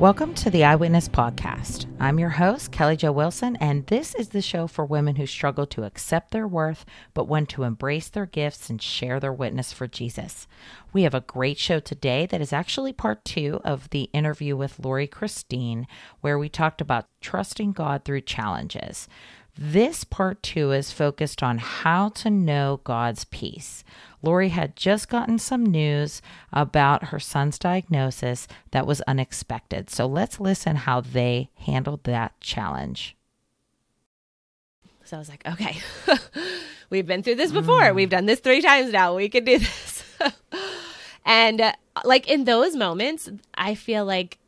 Welcome to the Eyewitness Podcast. I'm your host, Kelly Jo Wilson, and this is the show for women who struggle to accept their worth, but want to embrace their gifts and share their witness for Jesus. We have a great show today that is actually part two of the interview with Laurie Christine, where we talked about trusting God through challenges. This part two is focused on how to know God's peace. Laurie had just gotten some news about her son's diagnosis that was unexpected. So let's listen how they handled that challenge. So I was like, okay, we've been through this before. We've done this 3 times now. We can do this. And like in those moments, I feel like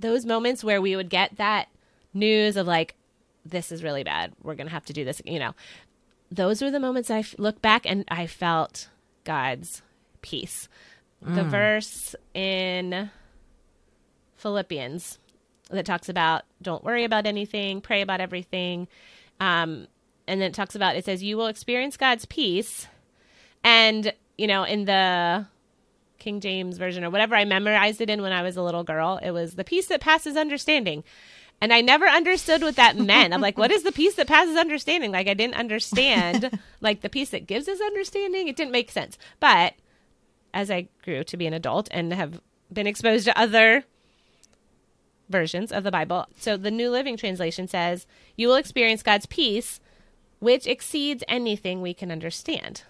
those moments where we would get that news of like, this is really bad. We're going to have to do this. You know, those were the moments I look back and I felt God's peace. The verse in Philippians that talks about don't worry about anything, pray about everything. And then it talks about, it says, you will experience God's peace. And, you know, in the King James version or whatever I memorized it in when I was a little girl, it was the peace that passes understanding. And I never understood what that meant. I'm like, what is the peace that passes understanding? Like, I didn't understand, like, the peace that gives us understanding. It didn't make sense. But as I grew to be an adult and have been exposed to other versions of the Bible, so the New Living Translation says, you will experience God's peace, which exceeds anything we can understand.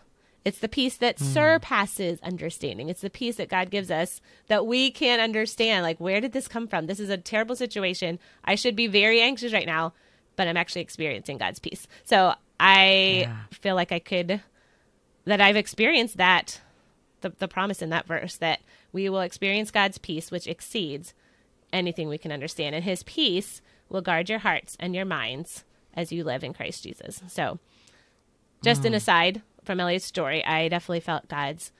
It's the peace that surpasses understanding. It's the peace that God gives us that we can't understand. Like, where did this come from? This is a terrible situation. I should be very anxious right now, but I'm actually experiencing God's peace. So I feel like I've experienced that, the promise in that verse, that we will experience God's peace, which exceeds anything we can understand. And his peace will guard your hearts and your minds as you live in Christ Jesus. So just an aside from Elliot's story, I definitely felt God's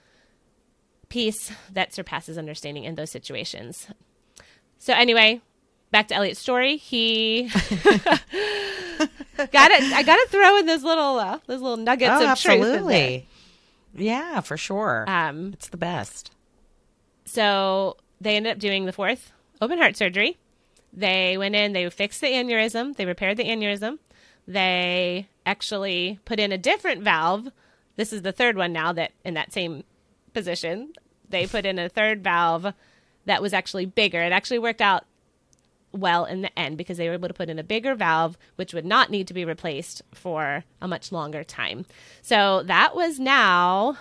peace that surpasses understanding in those situations. So anyway, back to Elliot's story. He I got to throw in those little nuggets of truth in there. Yeah, for sure. It's the best. So they ended up doing the 4th open heart surgery. They went in, they fixed the aneurysm, they repaired the aneurysm. They actually put in a different valve. This is the 3rd one now that in that same position. They put in a 3rd valve that was actually bigger. It actually worked out well in the end because they were able to put in a bigger valve, which would not need to be replaced for a much longer time. So that was now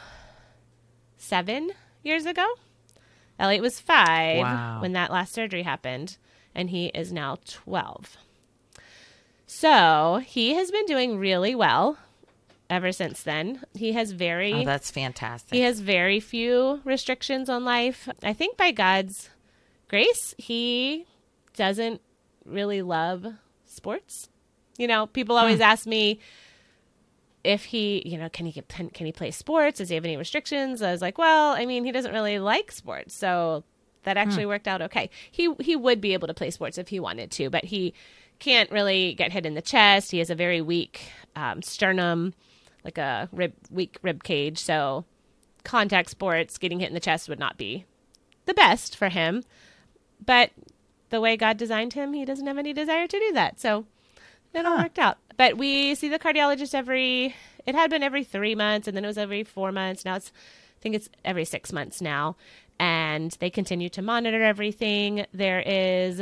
7 years ago. Elliot was 5 when that last surgery happened, and he is now 12. So he has been doing really well ever since then. He has Oh, that's fantastic. He has very few restrictions on life. I think by God's grace, he doesn't really love sports. You know, people always ask me if he, you know, can he play sports? Does he have any restrictions? I was like, well, I mean, he doesn't really like sports, so that actually worked out okay. He would be able to play sports if he wanted to, but he can't really get hit in the chest. He has a very weak sternum, like a weak rib cage. So contact sports, getting hit in the chest would not be the best for him. But the way God designed him, he doesn't have any desire to do that. So it all worked out. But we see the cardiologist it had been every 3 months, and then it was every 4 months. Now I think it's every 6 months now. And they continue to monitor everything. There is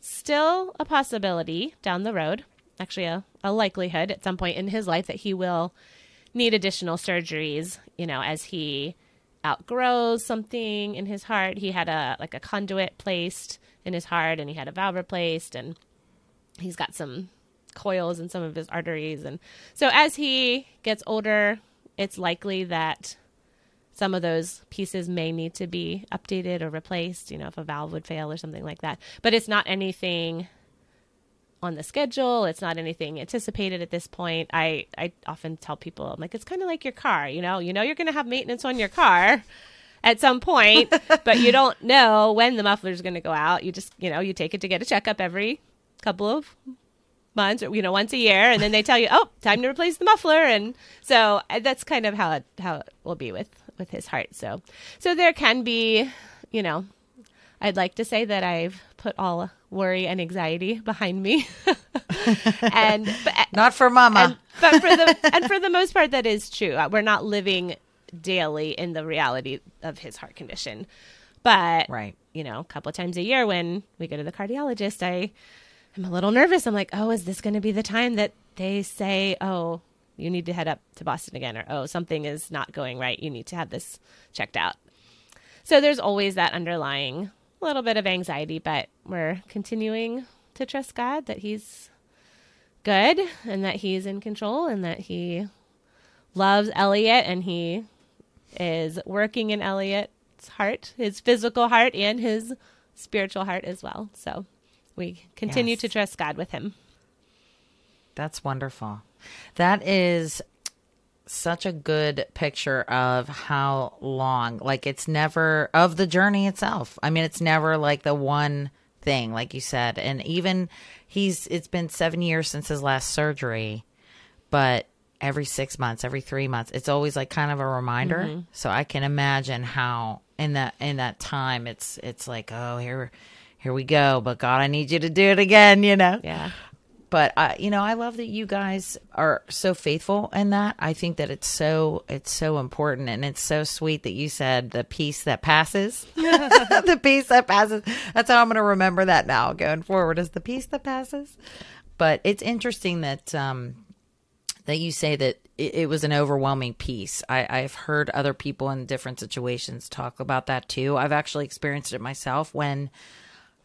still a possibility down the road, actually a likelihood at some point in his life that he will need additional surgeries, you know, as he outgrows something in his heart. He had a conduit placed in his heart, and he had a valve replaced, and he's got some coils in some of his arteries. And so as he gets older, it's likely that some of those pieces may need to be updated or replaced, you know, if a valve would fail or something like that. But it's not anything on the schedule. It's not anything anticipated at this point. I often tell people, I'm like, it's kind of like your car, you know, you're going to have maintenance on your car at some point, but you don't know when the muffler is going to go out. You just, you know, you take it to get a checkup every couple of months or, you know, once a year. And then they tell you, oh, time to replace the muffler. And so that's kind of how it will be with his heart. So there can be, you know, I'd like to say that I've put all worry and anxiety behind me. And not for Mama. But for the most part, that is true. We're not living daily in the reality of his heart condition. But, right. You know, a couple of times a year when we go to the cardiologist, I'm a little nervous. I'm like, oh, is this going to be the time that they say, oh, you need to head up to Boston again, or, oh, something is not going right. You need to have this checked out. So there's always that underlying little bit of anxiety, but we're continuing to trust God that he's good and that he's in control and that he loves Elliot and he is working in Elliot's heart, his physical heart and his spiritual heart as well. So we continue to trust God with him. That's wonderful. That is such a good picture of how long, like it's never of the journey itself. I mean, it's never like the one thing, like you said, and even it's been 7 years since his last surgery, but every 6 months, every 3 months, it's always like kind of a reminder. Mm-hmm. So I can imagine how in that time it's like, oh, here we go. But God, I need you to do it again, you know? Yeah. But, you know, I love that you guys are so faithful in that. I think that it's so important, and it's so sweet that you said the peace that passes. The peace that passes. That's how I'm going to remember that now going forward, is the peace that passes. But it's interesting that that you say that it was an overwhelming peace. I've heard other people in different situations talk about that too. I've actually experienced it myself when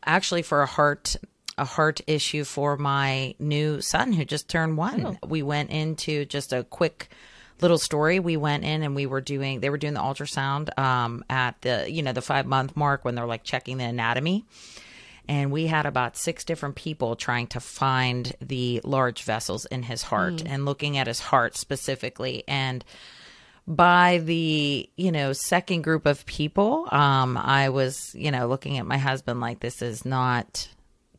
actually for a heart issue for my new son who just turned one. Oh. We went into just a quick little story. We went in and they were doing the ultrasound at the 5-month mark when they're like checking the anatomy. And we had about 6 different people trying to find the large vessels in his heart and looking at his heart specifically. And by the, second group of people, I was, looking at my husband like, this is not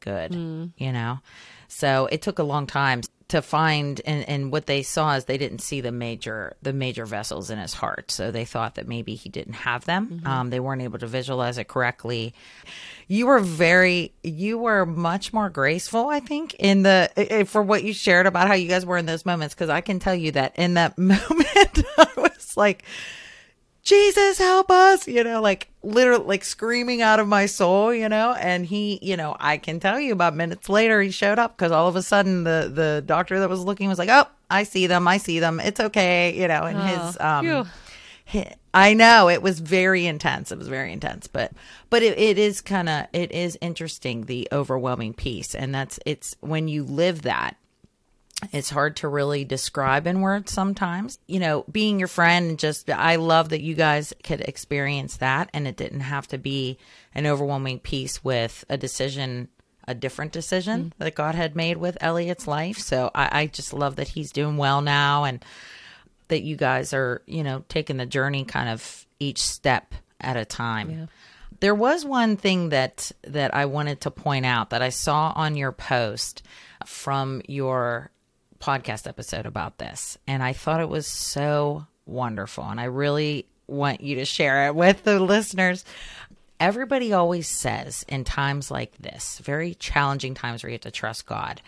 good, So it took a long time to find, and what they saw is they didn't see the major vessels in his heart. So they thought that maybe he didn't have them. Mm-hmm. They weren't able to visualize it correctly. You were much more graceful, I think, for what you shared about how you guys were in those moments. Cause I can tell you that in that moment, I was like, Jesus, help us, like literally like screaming out of my soul, and he, I can tell you about minutes later, he showed up because all of a sudden the doctor that was looking was like, oh, I see them. It's okay. And I know it was very intense. But it is kind of, it is interesting, the overwhelming peace. And it's when you live that, it's hard to really describe in words sometimes, being your friend. I love that you guys could experience that. And it didn't have to be an overwhelming piece with a different decision that God had made with Elliot's life. So I just love that he's doing well now, and that you guys are, taking the journey kind of each step at a time. Yeah. There was one thing that I wanted to point out that I saw on your post from your podcast episode about this, and I thought it was so wonderful, and I really want you to share it with the listeners. Everybody always says in times like this, very challenging times where you have to trust God,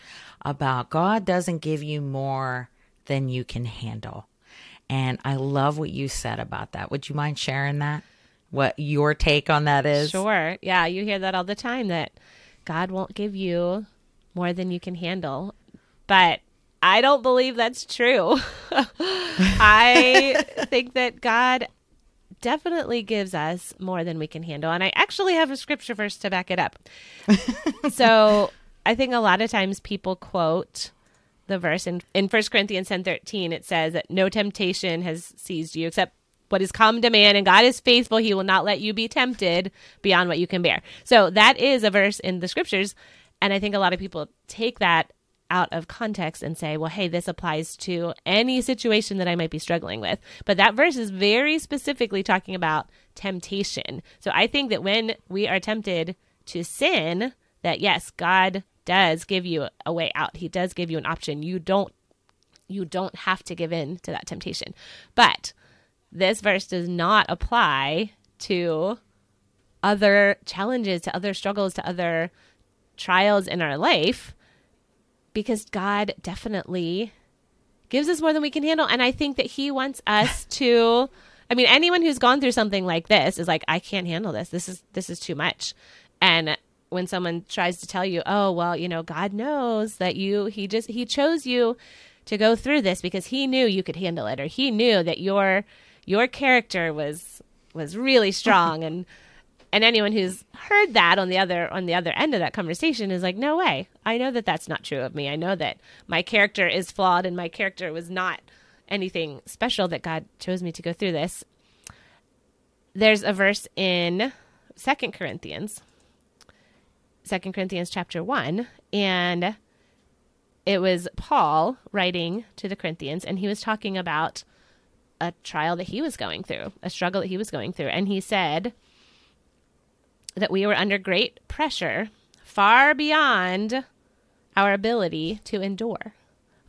about God doesn't give you more than you can handle. And I love what you said about that. Would you mind sharing that? What your take on that is? Sure. Yeah, you hear that all the time, that God won't give you more than you can handle. But I don't believe that's true. I think that God definitely gives us more than we can handle. And I actually have a scripture verse to back it up. So I think a lot of times people quote the verse in 1 Corinthians 10:13. It says that no temptation has seized you except what is common to man, and God is faithful. He will not let you be tempted beyond what you can bear. So that is a verse in the scriptures. And I think a lot of people take that out of context and say, well, hey, this applies to any situation that I might be struggling with. But that verse is very specifically talking about temptation. So I think that when we are tempted to sin, that yes, God does give you a way out. He does give you an option. You don't have to give in to that temptation. But this verse does not apply to other challenges, to other struggles, to other trials in our life, because God definitely gives us more than we can handle. And I think that he wants us to, I mean, anyone who's gone through something like this is like, I can't handle this. This is too much. And when someone tries to tell you, oh, well, you know, God knows that he chose you to go through this because he knew you could handle it, or he knew that your character was really strong. And anyone who's heard that on the other end of that conversation is like, no way. I know that that's not true of me. I know that my character is flawed and my character was not anything special that God chose me to go through this. There's a verse in 2 Corinthians chapter 1, and it was Paul writing to the Corinthians, and he was talking about a trial that he was going through, a struggle that he was going through. And he said that we were under great pressure, far beyond our ability to endure,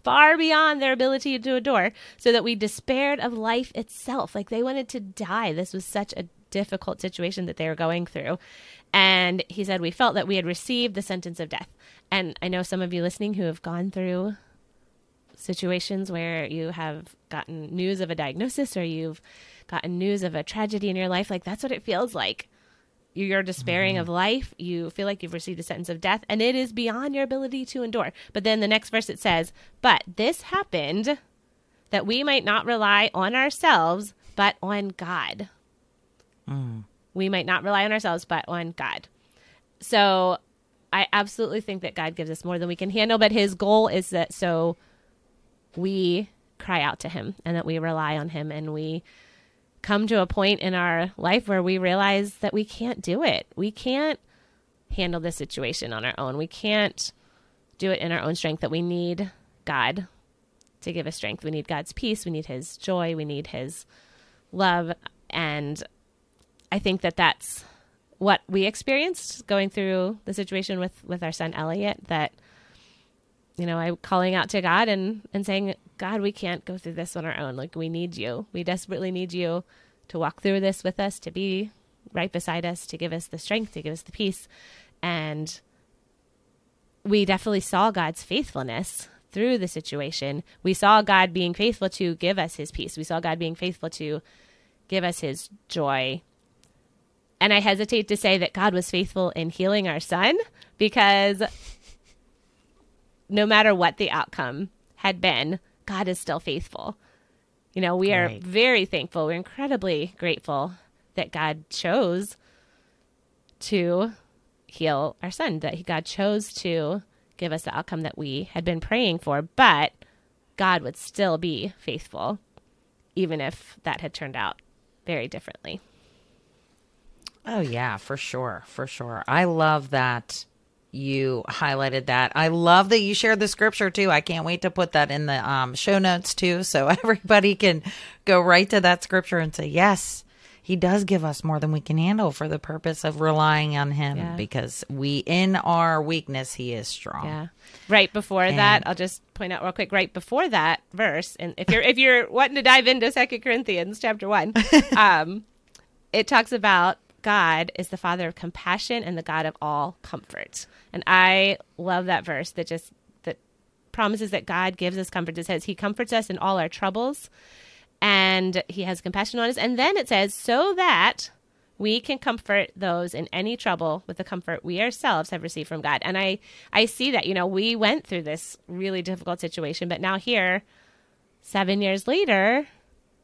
far beyond their ability to endure, so that we despaired of life itself. Like, they wanted to die. This was such a difficult situation that they were going through. And he said, we felt that we had received the sentence of death. And I know some of you listening who have gone through situations where you have gotten news of a diagnosis, or you've gotten news of a tragedy in your life. Like, that's what it feels like. You're despairing of life. You feel like you've received a sentence of death, and it is beyond your ability to endure. But then the next verse, it says, but this happened that we might not rely on ourselves, but on God. Mm. We might not rely on ourselves, but on God. So I absolutely think that God gives us more than we can handle, but his goal is that so we cry out to him, and that we rely on him, and we come to a point in our life where we realize that we can't do it. We can't handle this situation on our own. We can't do it in our own strength, that we need God to give us strength. We need God's peace. We need his joy. We need his love. And I think that that's what we experienced going through the situation with our son, Elliot, that, you know, I'm calling out to God and saying, God, we can't go through this on our own. Like, we need you. We desperately need you to walk through this with us, to be right beside us, to give us the strength, to give us the peace. And we definitely saw God's faithfulness through the situation. We saw God being faithful to give us his peace. We saw God being faithful to give us his joy. And I hesitate to say that God was faithful in healing our son, because no matter what the outcome had been, God is still faithful. You know, we are very thankful. We're incredibly grateful that God chose to heal our son, that God chose to give us the outcome that we had been praying for, but God would still be faithful, even if that had turned out very differently. Oh, yeah, for sure. For sure. I love that you highlighted that. I love that you shared the scripture too. I can't wait to put that in the show notes too, so everybody can go right to that scripture and say, yes, he does give us more than we can handle for the purpose of relying on him, because in our weakness, he is strong. Yeah. Right before that, I'll just point out real quick, right before that verse, and if you're wanting to dive into 2 Corinthians chapter 1, it talks about God is the Father of compassion and the God of all comfort. And I love that verse that promises that God gives us comfort. It says he comforts us in all our troubles, and he has compassion on us. And then it says, so that we can comfort those in any trouble with the comfort we ourselves have received from God. And I see that, you know, we went through this really difficult situation, but now here, 7 years later,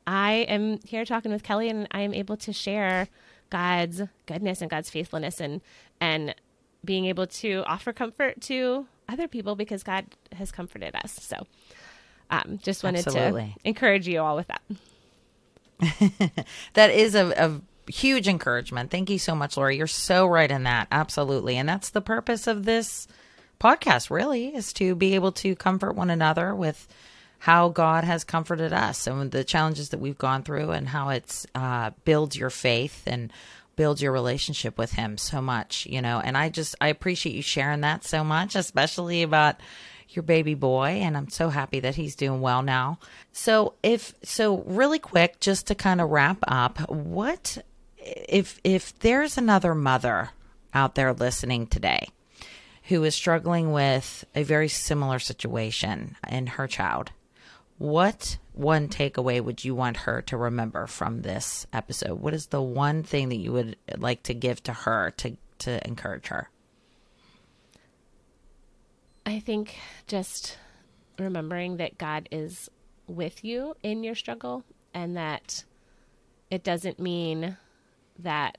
I am here talking with Kelly, and I am able to share God's goodness and God's faithfulness, and being able to offer comfort to other people because God has comforted us. So just wanted to encourage you all with that. That is a huge encouragement. Thank you so much, Laurie. You're so right in that. Absolutely. And that's the purpose of this podcast, really, is to be able to comfort one another with how God has comforted us and the challenges that we've gone through, and how it's builds your faith and builds your relationship with him so much, you know. And I appreciate you sharing that so much, especially about your baby boy. And I'm so happy that he's doing well now. So really quick, just to kind of wrap up, what if there's another mother out there listening today who is struggling with a very similar situation in her child, what one takeaway would you want her to remember from this episode? What is the one thing that you would like to give to her to encourage her? I think just remembering that God is with you in your struggle, and that it doesn't mean that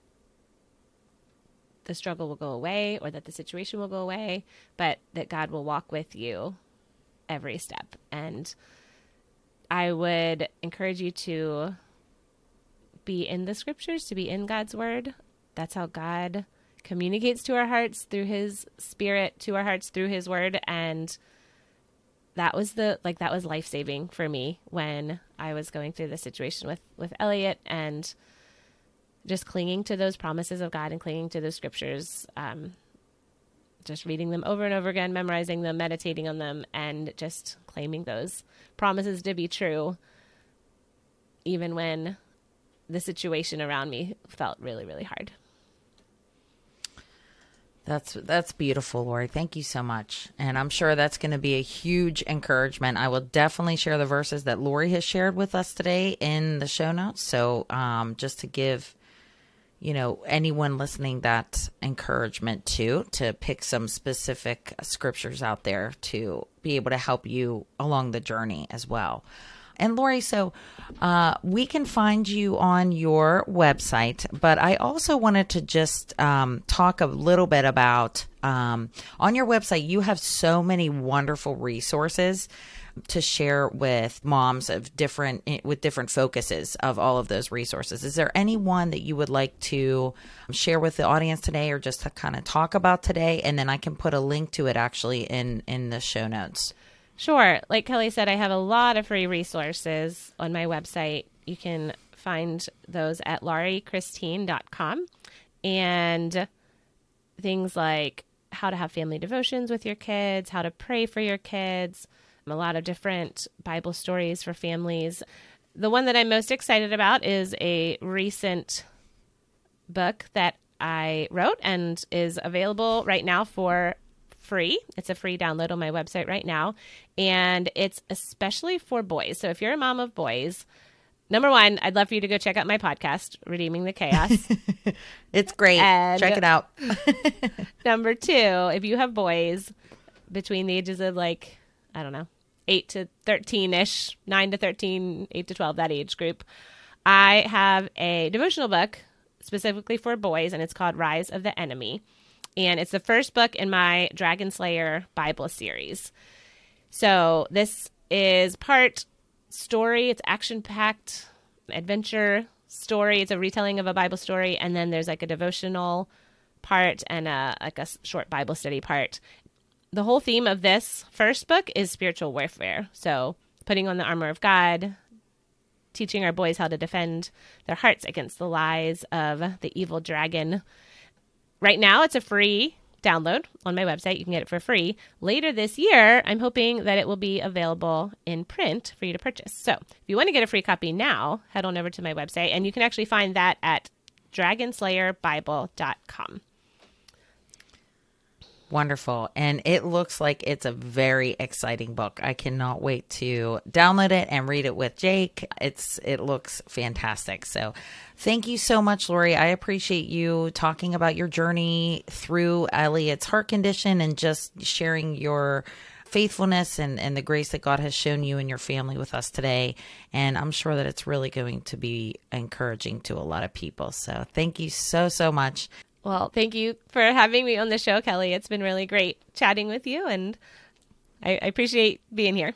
the struggle will go away or that the situation will go away, but that God will walk with you every step. And I would encourage you to be in the scriptures, to be in God's word. That's how God communicates to our hearts through his spirit, to our hearts through his word. And that was that was life-saving for me when I was going through the situation with Elliot, and just clinging to those promises of God and clinging to those scriptures, just reading them over and over again, memorizing them, meditating on them, and just claiming those promises to be true, even when the situation around me felt really, really hard. That's beautiful, Laurie. Thank you so much. And I'm sure that's going to be a huge encouragement. I will definitely share the verses that Laurie has shared with us today in the show notes. So just to give, anyone listening that encouragement to pick some specific scriptures out there to be able to help you along the journey as well. And Laurie, so we can find you on your website, but I also wanted to just talk a little bit about on your website, you have so many wonderful resources to share with moms with different focuses of all of those resources. Is there any one that you would like to share with the audience today, or just to kind of talk about today? And then I can put a link to it actually in the show notes. Sure. Like Kelly said, I have a lot of free resources on my website. You can find those at lauriechristine.com, and things like how to have family devotions with your kids, how to pray for your kids, a lot of different Bible stories for families. The one that I'm most excited about is a recent book that I wrote and is available right now for free. It's a free download on my website right now. And it's especially for boys. So if you're a mom of boys, number one, I'd love for you to go check out my podcast, Redeeming the Chaos. It's great. And check it out. Number two, if you have boys between the ages of 8 to 13-ish, 9 to 13, 8 to 12, that age group, I have a devotional book specifically for boys, and it's called Rise of the Enemy. And it's the first book in my Dragon Slayer Bible series. So this is part story. It's action-packed adventure story. It's a retelling of a Bible story. And then there's a devotional part and a short Bible study part. The whole theme of this first book is spiritual warfare. So putting on the armor of God, teaching our boys how to defend their hearts against the lies of the evil dragon. Right now, it's a free download on my website. You can get it for free. Later this year, I'm hoping that it will be available in print for you to purchase. So if you want to get a free copy now, head on over to my website, and you can actually find that at dragonslayerbible.com. Wonderful. And it looks like it's a very exciting book. I cannot wait to download it and read it with Jake. It looks fantastic. So thank you so much, Laurie. I appreciate you talking about your journey through Elliot's heart condition and just sharing your faithfulness and the grace that God has shown you and your family with us today. And I'm sure that it's really going to be encouraging to a lot of people. So thank you so, so much. Well, thank you for having me on the show, Kelly. It's been really great chatting with you, and I appreciate being here.